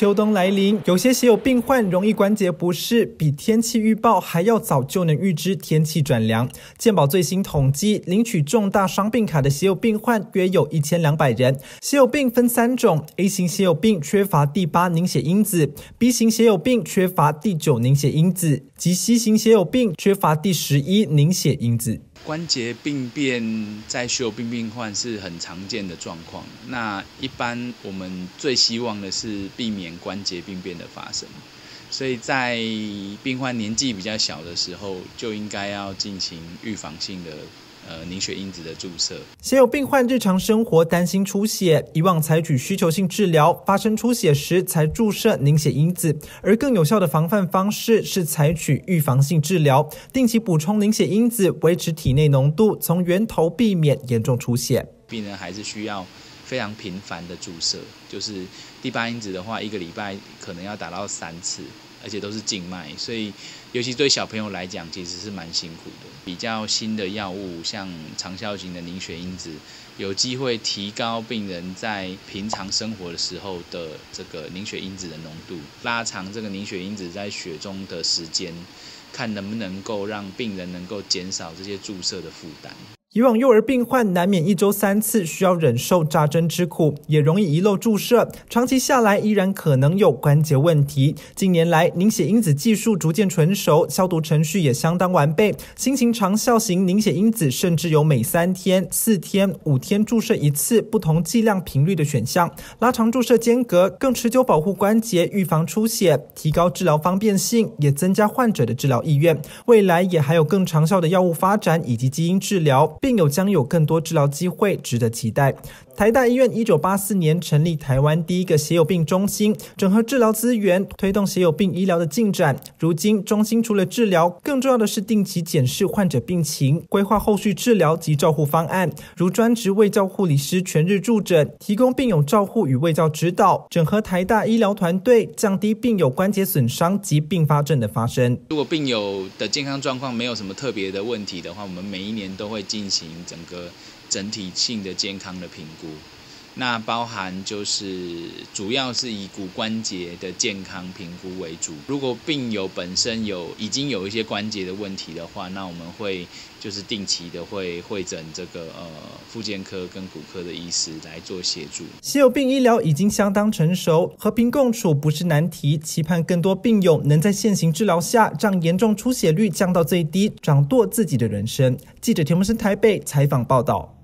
秋冬来临，有些血友病患容易关节不适，比天气预报还要早就能预知天气转凉。健保最新统计，领取重大伤病卡的血友病患约有1200人。血友病分三种 ：A 型血友病缺乏第8凝血因子 ，B 型血友病缺乏第9凝血因子，及 C 型血友病缺乏第11凝血因子。 关节病变在血友病患是很常见的状况。那一般我们最希望的是避免关节病变的发生，所以在病患年纪比较小的时候，就应该要进行预防性的。 凝血因子的注射，血友病患日常生活担心出血，以往采取需求性治疗，发生出血时才注射凝血因子，而更有效的防范方式是采取预防性治疗，定期补充凝血因子，维持体内浓度，从源头避免严重出血。病人还是需要非常频繁的注射，就是第8因子的话，1个礼拜可能要达到3次。 而且都是静脉，所以尤其对小朋友来讲，其实是蛮辛苦的。比较新的药物，像长效型的凝血因子，有机会提高病人在平常生活的时候的这个凝血因子的浓度，拉长这个凝血因子在血中的时间，看能不能够让病人能够减少这些注射的负担。 以往幼儿病患难免1周3次需要忍受扎针之苦，也容易遗漏注射，长期下来依然可能有关节问题。近年来，凝血因子技术逐渐成熟，消毒程序也相当完备。新型长效型凝血因子甚至有每3天、4天、5天注射1次不同剂量频率的选项，拉长注射间隔，更持久保护关节，预防出血，提高治疗方便性，也增加患者的治疗意愿。未来也还有更长效的药物发展以及基因治疗。 病友将有更多治疗机会，值得期待。台大医院1984年成立台湾第一个血友病中心，整合治疗资源，推动血友病医疗的进展。如今，中心除了治疗，更重要的是定期检视患者病情，规划后续治疗及照护方案，如专职卫教护理师全日驻诊，提供病友照护与卫教指导，整合台大医疗团队，降低病友关节损伤及并发症的发生。如果病友的健康状况没有什么特别的问题的话，我们每一年都会进行整个整体性的健康的评估，那包含就是主要是以骨关节的健康评估为主。如果病友本身已经有一些关节的问题的话，那我们会就是定期的会诊这个复健科跟骨科的医师来做协助。血友病医疗已经相当成熟，和平共处不是难题。期盼更多病友能在现行治疗下，让严重出血率降到最低，掌舵自己的人生。记者田木生台北采访报道。